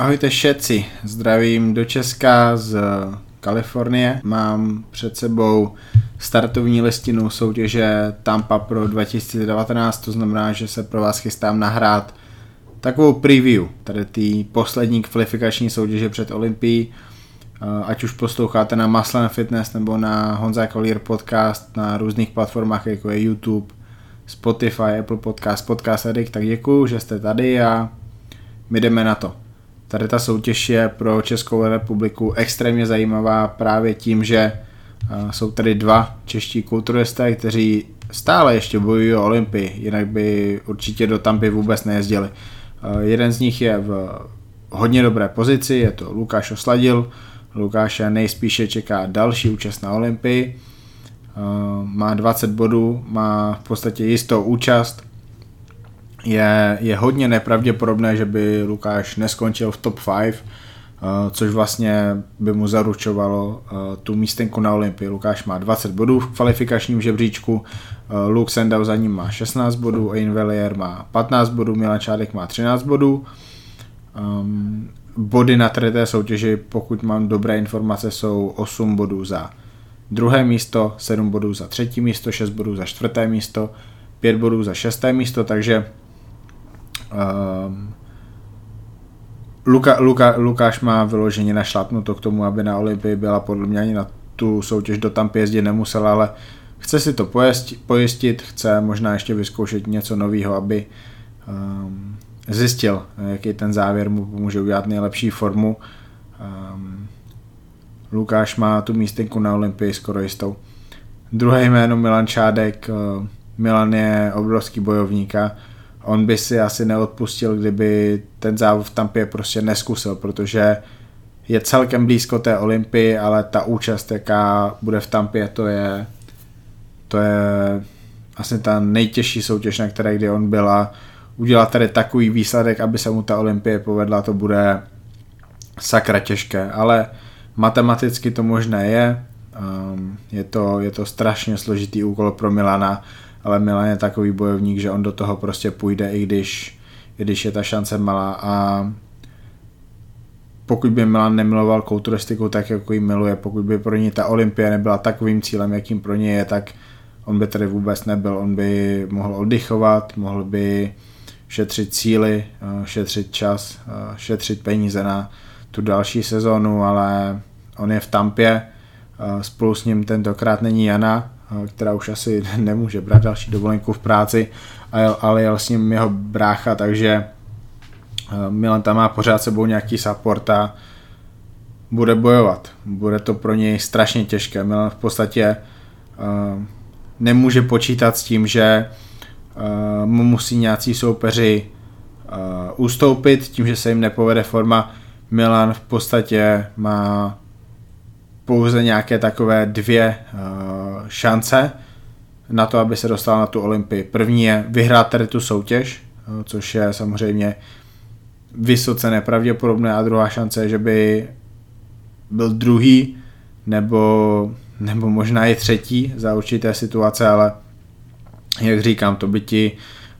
Ahojte všetci, zdravím do Česka z Kalifornie. Mám před sebou startovní listinu soutěže Tampa Pro 2019, to znamená, že se pro vás chystám nahrát takovou preview tady té poslední kvalifikační soutěže před Olympií. Ať už posloucháte na Maslen Fitness nebo na Honza Kolír podcast na různých platformách, jako je YouTube, Spotify, Apple Podcast, Podcast Addict, tak děkuju, že jste tady a my jdeme na to. Tady ta soutěž je pro Českou republiku extrémně zajímavá právě tím, že jsou tady dva čeští kulturisté, kteří stále ještě bojují o Olympii, jinak by určitě do Tampy vůbec nejezdili. Jeden z nich je v hodně dobré pozici, je to Lukáš Osladil. Lukáše nejspíše čeká další účast na Olympii. Má 20 bodů, má v podstatě jistou účast. Je hodně nepravděpodobné, že by Lukáš neskončil v top 5, což vlastně by mu zaručovalo tu místenku na Olympii. Lukáš má 20 bodů v kvalifikačním žebříčku, Luke Sendau za ním má 16 bodů, Ein Velier má 15 bodů, Milan Šádek má 13 bodů. Body na té soutěži, pokud mám dobré informace, jsou 8 bodů za druhé místo, 7 bodů za třetí místo, 6 bodů za čtvrté místo, 5 bodů za šesté místo, takže Lukáš má vyloženě našlapnuto k tomu, aby na Olympii byla, podle mě ani na tu soutěž do Tampy jezdit nemusela, ale chce si to pojistit, chce možná ještě vyzkoušet něco nového, aby zjistil, jaký ten závěr mu pomůže udělat nejlepší formu. Lukáš má tu místenku na Olympii skoro jistou. Druhé jméno Milan Šádek. Milan je obrovský bojovník a on by si asi neodpustil, kdyby ten závod v Tampě prostě neskusil, protože je celkem blízko té Olympii, ale ta účast, jaká bude v Tampě, to je asi ta nejtěžší soutěž, na které kdy on byl, a udělat tady takový výsledek, aby se mu ta Olympie povedla, to bude sakra těžké, ale matematicky to možné je. Je to strašně složitý úkol pro Milana, ale Milan je takový bojovník, že on do toho prostě půjde, i když je ta šance malá, a pokud by Milan nemiloval kulturistiku tak, jako ji miluje, pokud by pro něj ta Olympie nebyla takovým cílem, jakým pro něj je, tak on by tady vůbec nebyl, on by mohl oddychovat, mohl by šetřit síly, šetřit čas, šetřit peníze na tu další sezonu, ale on je v Tampě. Spolu s ním tentokrát není Jana, která už asi nemůže brát další dovolenku v práci, ale jel s ním jeho brácha, takže Milan tam má pořád sebou nějaký support a bude bojovat. Bude to pro něj strašně těžké. Milan v podstatě nemůže počítat s tím, že mu musí nějací soupeři ustoupit tím, že se jim nepovede forma. Milan v podstatě má pouze nějaké takové dvě šance na to, aby se dostal na tu Olympii. První je vyhrát tady tu soutěž, což je samozřejmě vysoce nepravděpodobné, a druhá šance je, že by byl druhý nebo možná i třetí za určité situace, ale jak říkám, to by ti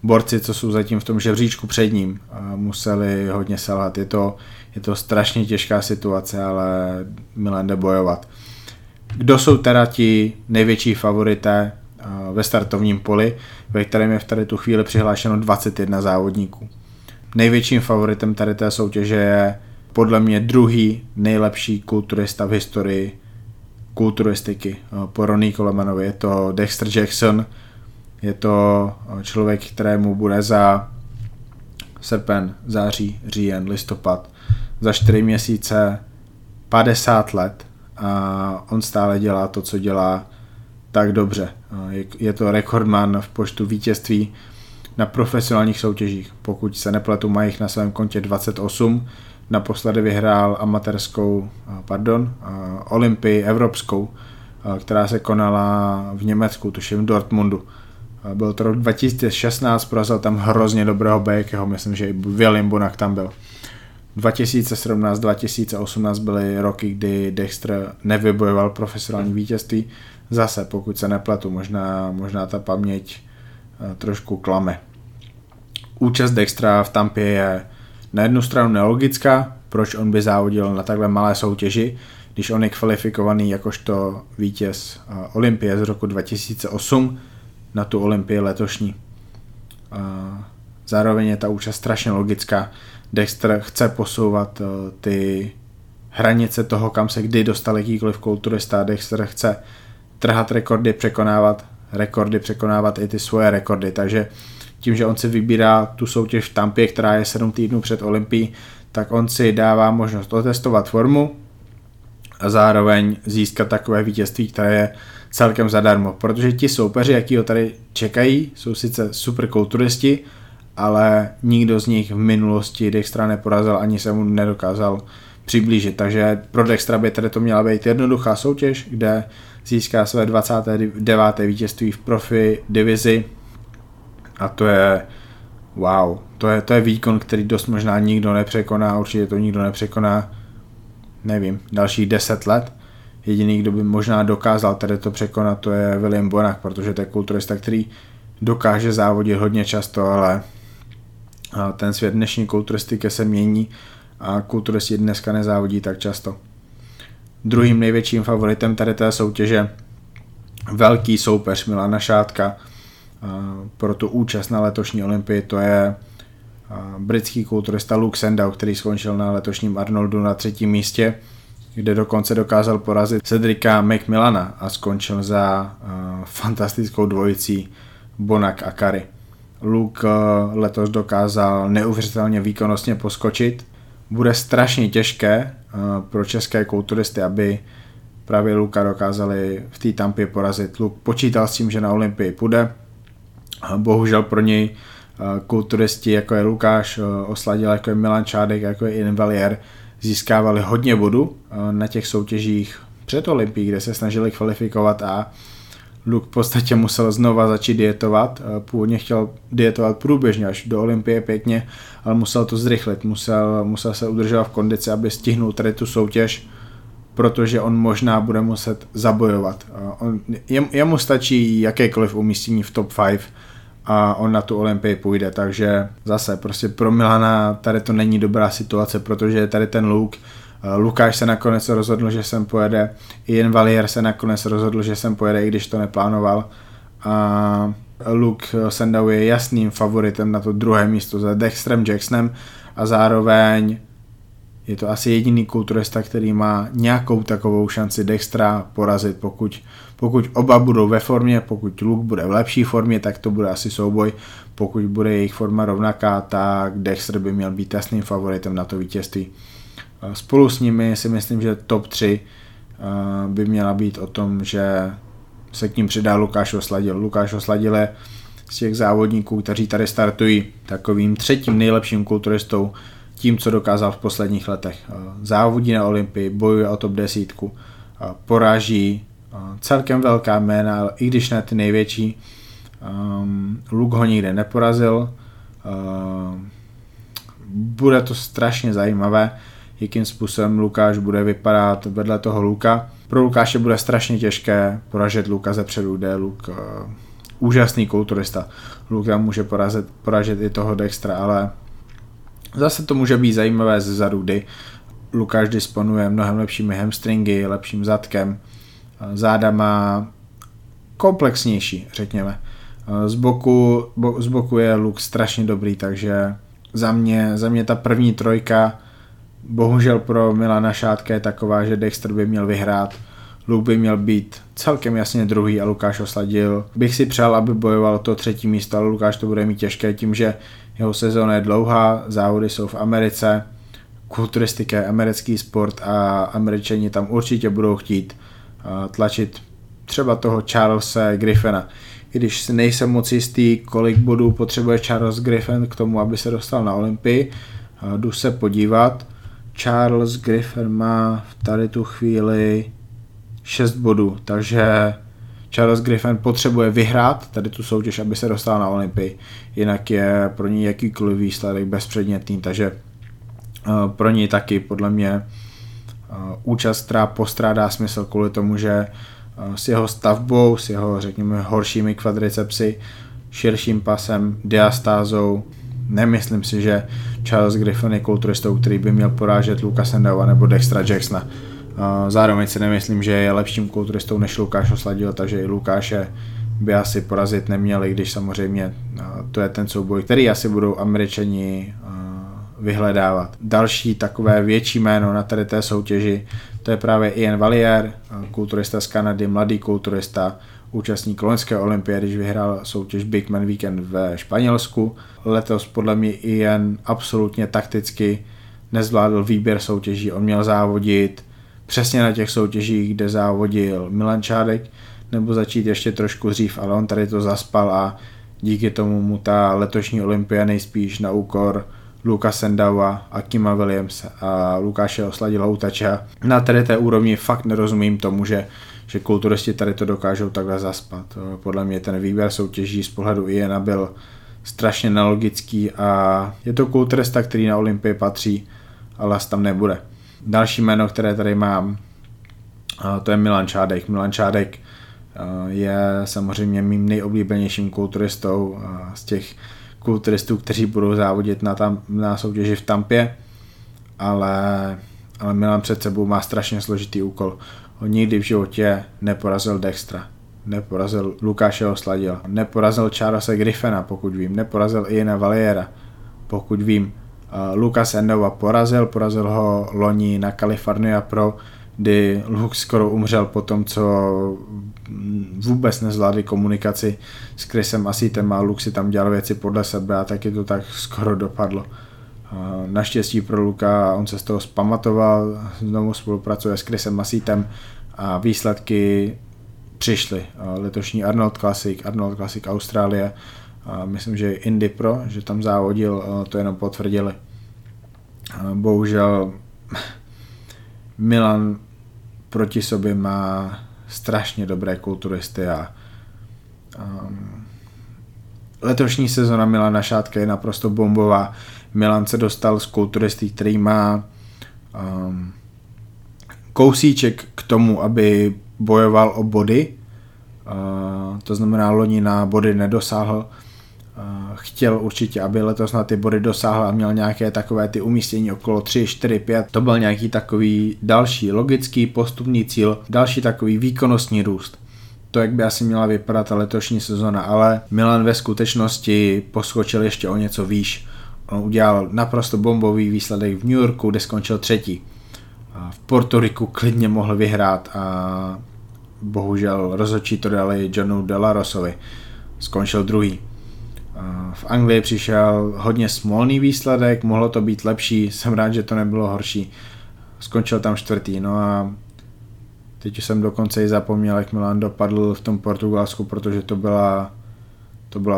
borci, co jsou zatím v tom žebříčku před ním, museli hodně selhat. Je to strašně těžká situace, ale Milan jde bojovat. Kdo jsou teda ti největší favorité ve startovním poli, ve kterém je v tady tu chvíli přihlášeno 21 závodníků? Největším favoritem tady té soutěže je podle mě druhý nejlepší kulturista v historii kulturistiky po Ronnie Colemanovi. Je to Dexter Jackson. Je to člověk, kterému bude za srpen, září, říjen, listopad, za 4 měsíce 50 let, a on stále dělá to, co dělá, tak dobře. Je to rekordman v počtu vítězství na profesionálních soutěžích. Pokud se nepletu, má jich na svém kontě 28. Naposledy vyhrál Olympii evropskou, která se konala v Německu, tuším v Dortmundu. Byl to rok 2016, porazil tam hrozně dobrého Bejekého, myslím, že i William Bonac tam byl. 2017, 2018 byly roky, kdy Dexter nevybojoval profesionální vítězství. Zase, pokud se nepletu, možná ta paměť trošku klame. Účast Dextra v Tampě je na jednu stranu nelogická, proč on by závodil na takhle malé soutěži, když on je kvalifikovaný jakožto vítěz Olympie z roku 2008 na tu Olympii letošní. Zároveň je ta účast strašně logická. Dexter chce posouvat ty hranice toho, kam se kdy dostal jakýkoliv kulturista. Dexter chce trhat rekordy, překonávat i ty svoje rekordy. Takže tím, že on si vybírá tu soutěž v Tampě, která je 7 týdnů před Olympií, tak on si dává možnost otestovat formu a zároveň získat takové vítězství, které je celkem zadarmo. Protože ti soupeři, jaký ho tady čekají, jsou sice super kulturisti, ale nikdo z nich v minulosti Dextra neporazil, ani se mu nedokázal přiblížit. Takže pro Dextra by tady to měla být jednoduchá soutěž, kde získá své 29. vítězství v profi divizi a to je wow, to je výkon, který dost možná nikdo nepřekoná, určitě to nikdo nepřekoná, nevím, dalších 10 let. Jediný, kdo by možná dokázal tady to překonat, to je William Bonac, protože to je kulturista, který dokáže závodit hodně často, ale ten svět dnešní kulturistiky se mění a kulturisti dneska nezávodí tak často. Druhým největším favoritem tady té soutěže velký soupeř Milana Šátka pro tu účast na letošní olympii, to je britský kulturista Luke Sandow, který skončil na letošním Arnoldu na 3. místě, kde dokonce dokázal porazit Cedrika McMillana a skončil za fantastickou dvojicí Bonac a Curry. Luke letos dokázal neuvěřitelně výkonnostně poskočit. Bude strašně těžké pro české kulturisty, aby právě Luka dokázali v té Tampě porazit. Luke počítal s tím, že na Olympii půjde. Bohužel pro něj kulturisti, jako je Lukáš Osladil, jako je Milan Čádek, jako je Invalier, získávali hodně bodů na těch soutěžích před Olympií, kde se snažili kvalifikovat a Luke v podstatě musel znova začít dietovat. Původně chtěl dietovat průběžně až do Olympie pěkně, ale musel to zrychlit, musel se udržovat v kondici, aby stihnul tady tu soutěž, protože on možná bude muset zabojovat. Jemu stačí jakékoliv umístění v top 5 a on na tu Olympii půjde, takže zase prostě pro Milana tady to není dobrá situace, protože tady ten Luke. Lukáš se nakonec rozhodl, že sem pojede, Ian Valier se nakonec rozhodl, že sem pojede, i když to neplánoval. A Luke Sandow je jasným favoritem na to druhé místo za Dextrem Jacksonem a zároveň je to asi jediný kulturista, který má nějakou takovou šanci Dextra porazit. Pokud oba budou ve formě, pokud Luke bude v lepší formě, tak to bude asi souboj. Pokud bude jejich forma rovnaká, tak Dexter by měl být jasným favoritem na to vítězství. Spolu s nimi si myslím, že top 3 by měla být o tom, že se k ním přidá Lukáš Osladil. Lukáš Osladil je z těch závodníků, kteří tady startují, takovým třetím nejlepším kulturistou tím, co dokázal v posledních letech. Závodí na Olympii, bojuje o top 10, poráží celkem velká jména, ale i když ne ty největší. Luke ho nikde neporazil. Bude to strašně zajímavé, jakým způsobem Lukáš bude vypadat vedle toho Luka. Pro Lukáše bude strašně těžké poražet Luka zepředu, kde je Luke úžasný kulturista. Luke tam může poražet i toho Dextra, ale zase to může být zajímavé zezadu, kdy Lukáš disponuje mnohem lepšími hamstringy, lepším zadkem. Záda má komplexnější, řekněme. Z boku je Luke strašně dobrý, takže za mě ta první trojka bohužel pro Milana Šátka je taková, že Dexter by měl vyhrát, Luke by měl být celkem jasně druhý a Lukáš Osladil. Bych si přál, aby bojoval to třetí místo, ale Lukáš to bude mít těžké tím, že jeho sezóna je dlouhá, závody jsou v Americe, kulturistika je americký sport a Američani tam určitě budou chtít tlačit třeba toho Charlesa Griffina. I když si nejsem moc jistý, kolik bodů potřebuje Charles Griffin k tomu, aby se dostal na Olympii, jdu se podívat. Charles Griffin má v tady tu chvíli 6 bodů, takže Charles Griffin potřebuje vyhrát tady tu soutěž, aby se dostal na Olympii, jinak je pro něj jakýkoliv výsledek bezpředmětný, takže pro něj taky podle mě účast, která postrádá smysl kvůli tomu, že s jeho stavbou, s jeho řekněme horšími kvadricepsy, širším pasem, diastázou, nemyslím si, že Charles Griffin je kulturistou, který by měl porážet Luka Sandowa nebo Dextra Jacksona. Zároveň si nemyslím, že je lepším kulturistou než Lukáš Osladil, takže i Lukáše by asi porazit neměli, když samozřejmě to je ten souboj, který asi budou Američani vyhledávat. Další takové větší jméno na tady té soutěži, to je právě Ian Valier, kulturista z Kanady, mladý kulturista, účastník loňské olympie, když vyhrál soutěž Big Man Weekend ve Španělsku. Letos podle mě Ian absolutně takticky nezvládl výběr soutěží, on měl závodit přesně na těch soutěžích, kde závodil Milan Čádek, nebo začít ještě trošku dřív, ale on tady to zaspal a díky tomu mu ta letošní olympia nejspíš na úkor Luka Sandowa a Kima Williams a Lukáše Osladila utača. Na tady té úrovni fakt nerozumím tomu, že kulturisti tady to dokážou takhle zaspat. Podle mě ten výběr soutěží z pohledu Iana byl strašně nelogický a je to kulturista, který na olympii patří, ale tam nebude. Další jméno, které tady mám, to je Milan Čádek. Milan Čádek je samozřejmě mým nejoblíbenějším kulturistou z těch kulturistů, kteří budou závodit na soutěži v Tampě, ale Milan před sebou má strašně složitý úkol. On nikdy v životě neporazil Dextra, neporazil Lukáše Osladila, neporazil Charlesa Griffina, pokud vím, neporazil Iana Valiera, pokud vím. Luka Sandowa porazil ho loni na California Pro, kdy Luke skoro umřel po tom, co vůbec nezvládli komunikaci s Chrisem Asitem a Luke si tam dělal věci podle sebe a taky to tak skoro dopadlo. Naštěstí pro Luka, on se z toho zpamatoval, znovu spolupracuje s Chrisem Asitem a výsledky přišly. Letošní Arnold Classic Austrálie, myslím, že Indy Pro, že tam závodil, to jenom potvrdili. Bohužel Milan proti sobě má strašně dobré kulturisty a letošní sezona Milana Šádka je naprosto bombová. Milan se dostal z kulturisty, který má kousíček k tomu, aby bojoval o body, to znamená loni na body nedosáhl. Chtěl určitě, aby letos na ty body dosáhl a měl nějaké takové ty umístění okolo 3, 4, 5. To byl nějaký takový další logický postupný cíl, další takový výkonnostní růst. To, jak by asi měla vypadat ta letošní sezona, ale Milan ve skutečnosti poskočil ještě o něco výš. On udělal naprosto bombový výsledek v New Yorku, kde skončil 3. V Portoriku klidně mohl vyhrát a bohužel rozhodčí to dali Johnu Delarosovi. Skončil 2. V Anglii přišel hodně smolný výsledek, mohlo to být lepší, jsem rád, že to nebylo horší. Skončil tam 4. No a teď jsem dokonce i zapomněl, jak Milan dopadl v tom Portugalsku, protože to byla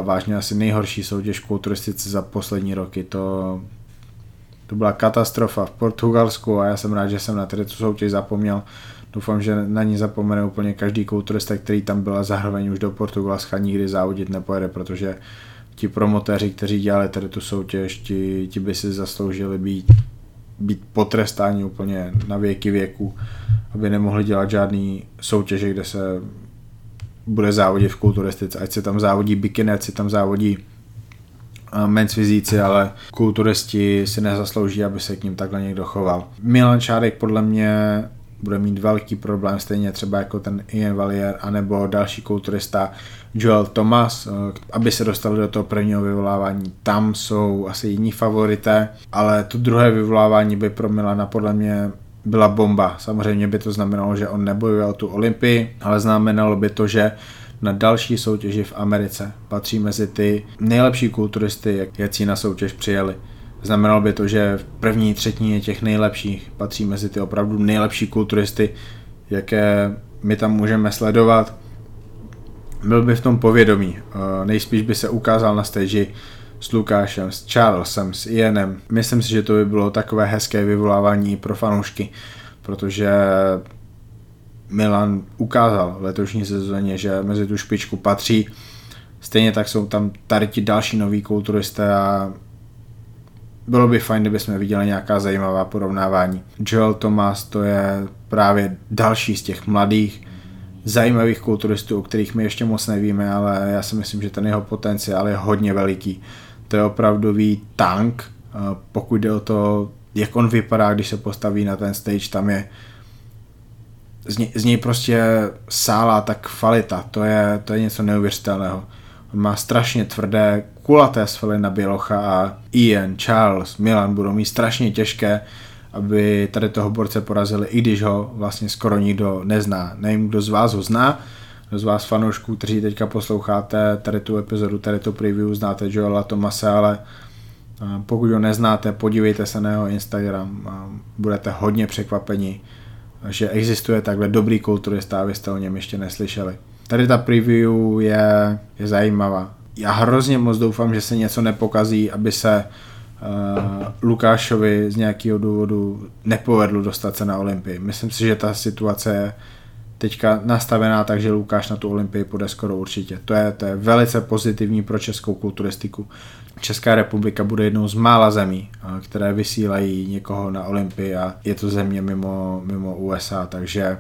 vážně asi nejhorší soutěž v kulturistice za poslední roky. To byla katastrofa v Portugalsku a já jsem rád, že jsem na tady tu soutěž zapomněl. Doufám, že na ní zapomene úplně každý kulturista, který tam byl a zároveň už do Portugalska nikdy závodit nepojede, protože ti promotéři, kteří dělali tady tu soutěž, ti by si zasloužili být potrestáni úplně na věky věku, aby nemohli dělat žádný soutěže, kde se bude závodit v kulturistice. Ať se tam závodí bikini, ať se tam závodí men's fyzici, ale kulturisti si nezaslouží, aby se k ním takhle někdo choval. Milan Šádek podle mě bude mít velký problém, stejně třeba jako ten Ian Valier, anebo další kulturista Joel Thomas, aby se dostali do toho prvního vyvolávání. Tam jsou asi jiní favorité, ale to druhé vyvolávání by pro Milana podle mě byla bomba. Samozřejmě by to znamenalo, že on nebojuje o tu olympii, ale znamenalo by to, že na další soutěži v Americe patří mezi ty nejlepší kulturisty, jací na soutěž přijeli. Znamenalo by to, že v první třetině těch nejlepších patří mezi ty opravdu nejlepší kulturisty, jaké my tam můžeme sledovat. Byl by v tom povědomí. Nejspíš by se ukázal na stage s Lukášem, s Charlesem, s Ianem. Myslím si, že to by bylo takové hezké vyvolávání pro fanoušky, protože Milan ukázal v letošní sezóně, že mezi tu špičku patří. Stejně tak jsou tam tady ti další noví kulturisté a bylo by fajn, kdybychom viděli nějaká zajímavá porovnávání. Joel Thomas, to je právě další z těch mladých, zajímavých kulturistů, o kterých my ještě moc nevíme, ale já si myslím, že ten jeho potenciál je hodně veliký. To je opravdový tank Pokud jde o to, jak on vypadá, když se postaví na ten stage, tam je z něj prostě sálá ta kvalita, to je něco neuvěřitelného. On má strašně tvrdé, kulaté svaly na bělocha a Ian, Charles, Milan budou mít strašně těžké, aby tady toho borce porazili, i když ho vlastně skoro nikdo nezná. Nevím, kdo z vás ho zná, kdo z vás fanoušků, kteří teďka posloucháte tady tu epizodu, tady tu preview, znáte Joela Thomase, ale pokud ho neznáte, podívejte se na jeho Instagram, budete hodně překvapeni, že existuje takhle dobrý kulturista a vy jste o něm ještě neslyšeli. Tady ta preview je zajímavá. Já hrozně moc doufám, že se něco nepokazí, aby se Lukášovi z nějakého důvodu nepovedlo dostat se na Olympii. Myslím si, že ta situace je teďka nastavená tak, že Lukáš na tu Olympii půjde skoro určitě. To je velice pozitivní pro českou kulturistiku. Česká republika bude jednou z mála zemí, které vysílají někoho na Olympii a je to země mimo USA, takže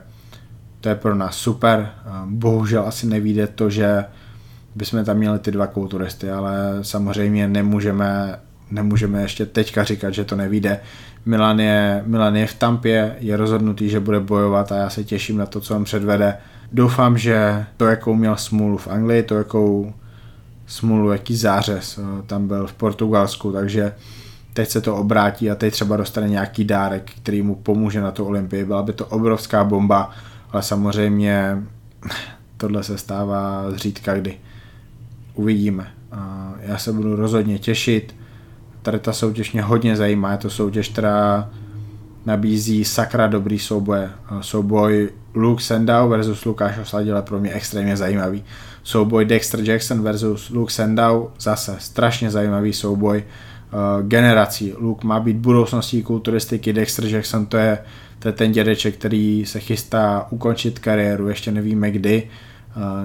to je pro nás super. Bohužel asi nevíde to, že bychom tam měli ty dva kulturisty, ale samozřejmě nemůžeme ještě teďka říkat, že to nevíde. Milan je v Tampě, je rozhodnutý, že bude bojovat a já se těším na to, co on předvede. Doufám, že to, jakou měl smůlu v Anglii, to, jakou smůlu, jaký zářez tam byl v Portugalsku, takže teď se to obrátí a teď třeba dostane nějaký dárek, který mu pomůže na tu Olympii. Byla by to obrovská bomba, ale samozřejmě tohle se stává zřídka kdy. Uvidíme. Já se budu rozhodně těšit. Tady ta soutěž mě hodně zajímá, je to soutěž, která nabízí sakra dobrý souboje. Souboj Luke Sandow versus Lukáš Osadil je pro mě extrémně zajímavý. Souboj Dexter Jackson versus Luke Sandow, zase strašně zajímavý souboj generací. Luke má být budoucností kulturistiky, Dexter Jackson to je ten dědeček, který se chystá ukončit kariéru, ještě nevíme kdy.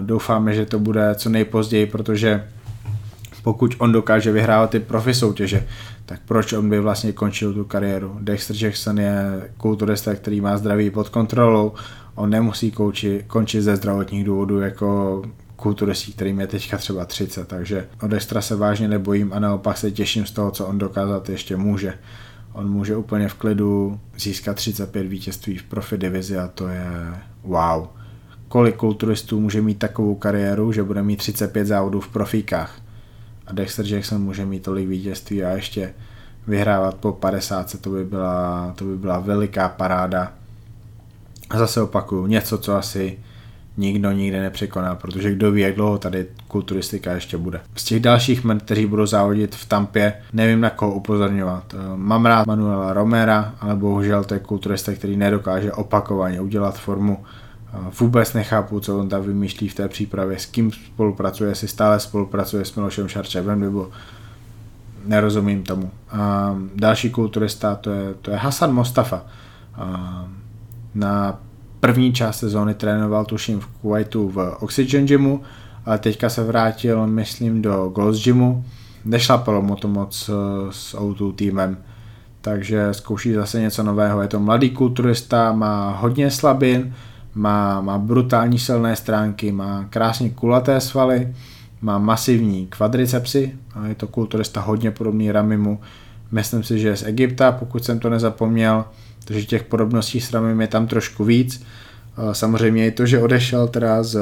Doufáme, že to bude co nejpozději, protože pokud on dokáže vyhrávat ty profi soutěže, tak proč on by vlastně končil tu kariéru? Dexter Jackson je kulturista, který má zdraví pod kontrolou, on nemusí končit ze zdravotních důvodů jako kulturisti, kterým je teďka třeba 30, takže o Dextra se vážně nebojím a naopak se těším z toho, co on dokázat ještě může. On může úplně v klidu získat 35 vítězství v profi divizi a to je wow. Kolik kulturistů může mít takovou kariéru, že bude mít 35 závodů v profíkách? A Dexter Jackson může mít tolik vítězství a ještě vyhrávat po 50, to by byla veliká paráda. A zase opakuju, něco, co asi nikdo nikde nepřekoná, protože kdo ví, jak dlouho tady kulturistika ještě bude. Z těch dalších men, kteří budou závodit v Tampě, nevím, na koho upozorňovat. Mám rád Manuela Romera, ale bohužel to je kulturista, který nedokáže opakovaně udělat formu. Vůbec nechápu, co on tam vymýšlí v té přípravě, s kým spolupracuje, jestli stále spolupracuje s Milošem Šarčevem, nebo nerozumím tomu. A další kulturista, to je Hasan Mostafa. A na první část sezóny trénoval tuším v Kuwaitu v Oxygen Gymu, ale teďka se vrátil, myslím, do Gold's Gymu. Nešlapalo mu to moc s O2 týmem, takže zkouší zase něco nového. Je to mladý kulturista, má hodně slabin, má brutální silné stránky, má krásně kulaté svaly, má masivní kvadricepsy a je to kulturista hodně podobný Ramimu. Myslím si, že je z Egypta, pokud jsem to nezapomněl, takže těch podobností s Ramim je tam trošku víc. Samozřejmě i to, že odešel teda z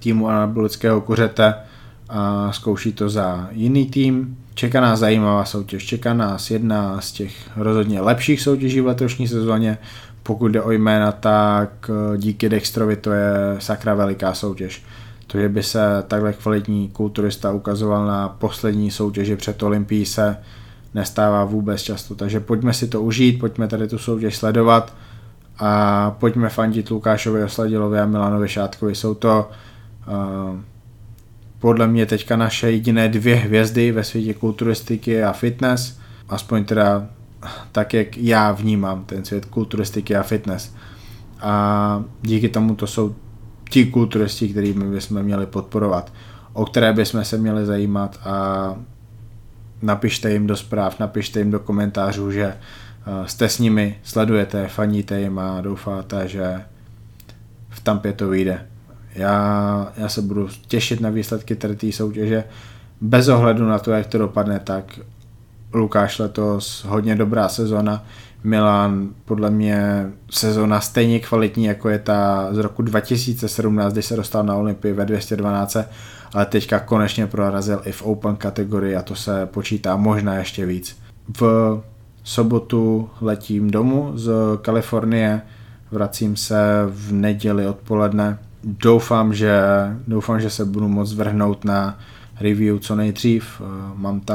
týmu anabolického kuřete a zkouší to za jiný tým. Čeká nás zajímavá soutěž, čeká nás jedna z těch rozhodně lepších soutěží v letošní sezóně. Pokud jde o jména, tak díky Dextrovi to je sakra veliká soutěž. To, že by se takhle kvalitní kulturista ukazoval na poslední soutěži před Olympií, se nestává vůbec často. Takže pojďme si to užít, pojďme tady tu soutěž sledovat a pojďme fandit Lukášovi Osladilovi a Milanovi Šátkovi. Jsou to podle mě teďka naše jediné dvě hvězdy ve světě kulturistiky a fitness. Aspoň teda tak, jak já vnímám ten svět kulturistiky a fitness. A díky tomu to jsou ti kulturisti, kterými bychom měli podporovat, o které bychom se měli zajímat a napište jim do zpráv, napište jim do komentářů, že jste s nimi, sledujete, faníte jim a doufáte, že v Tampě to vyjde. Já se budu těšit na výsledky tady té soutěže bez ohledu na to, jak to dopadne, tak Lukáš letos hodně dobrá sezona, Milan podle mě sezona stejně kvalitní, jako je ta z roku 2017, když se dostal na Olympii ve 212, ale teďka konečně prorazil i v Open kategorii a to se počítá možná ještě víc. V sobotu letím domů z Kalifornie, vracím se v neděli odpoledne. Doufám, že se budu moct vrhnout na review co nejdřív.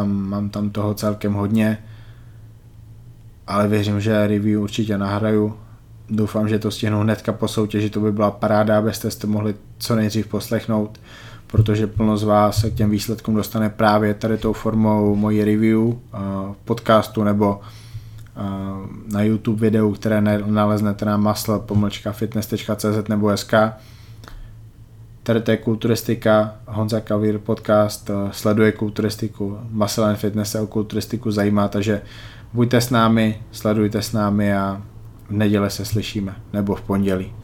Mám tam toho celkem hodně, ale věřím, že review určitě nahraju. Doufám, že to stihnu hnedka po soutěži, to by byla paráda, abyste si to mohli co nejdřív poslechnout, protože plno z vás se k těm výsledkům dostane právě tady tou formou mojí review podcastu nebo na YouTube videu, které naleznete na masl.fitness.cz nebo SK. Tady to je kulturistika, Honza Kavír podcast sleduje kulturistiku, Muscle & Fitness se o kulturistiku zajímá, takže buďte s námi, sledujte s námi a v neděli se slyšíme, nebo v pondělí.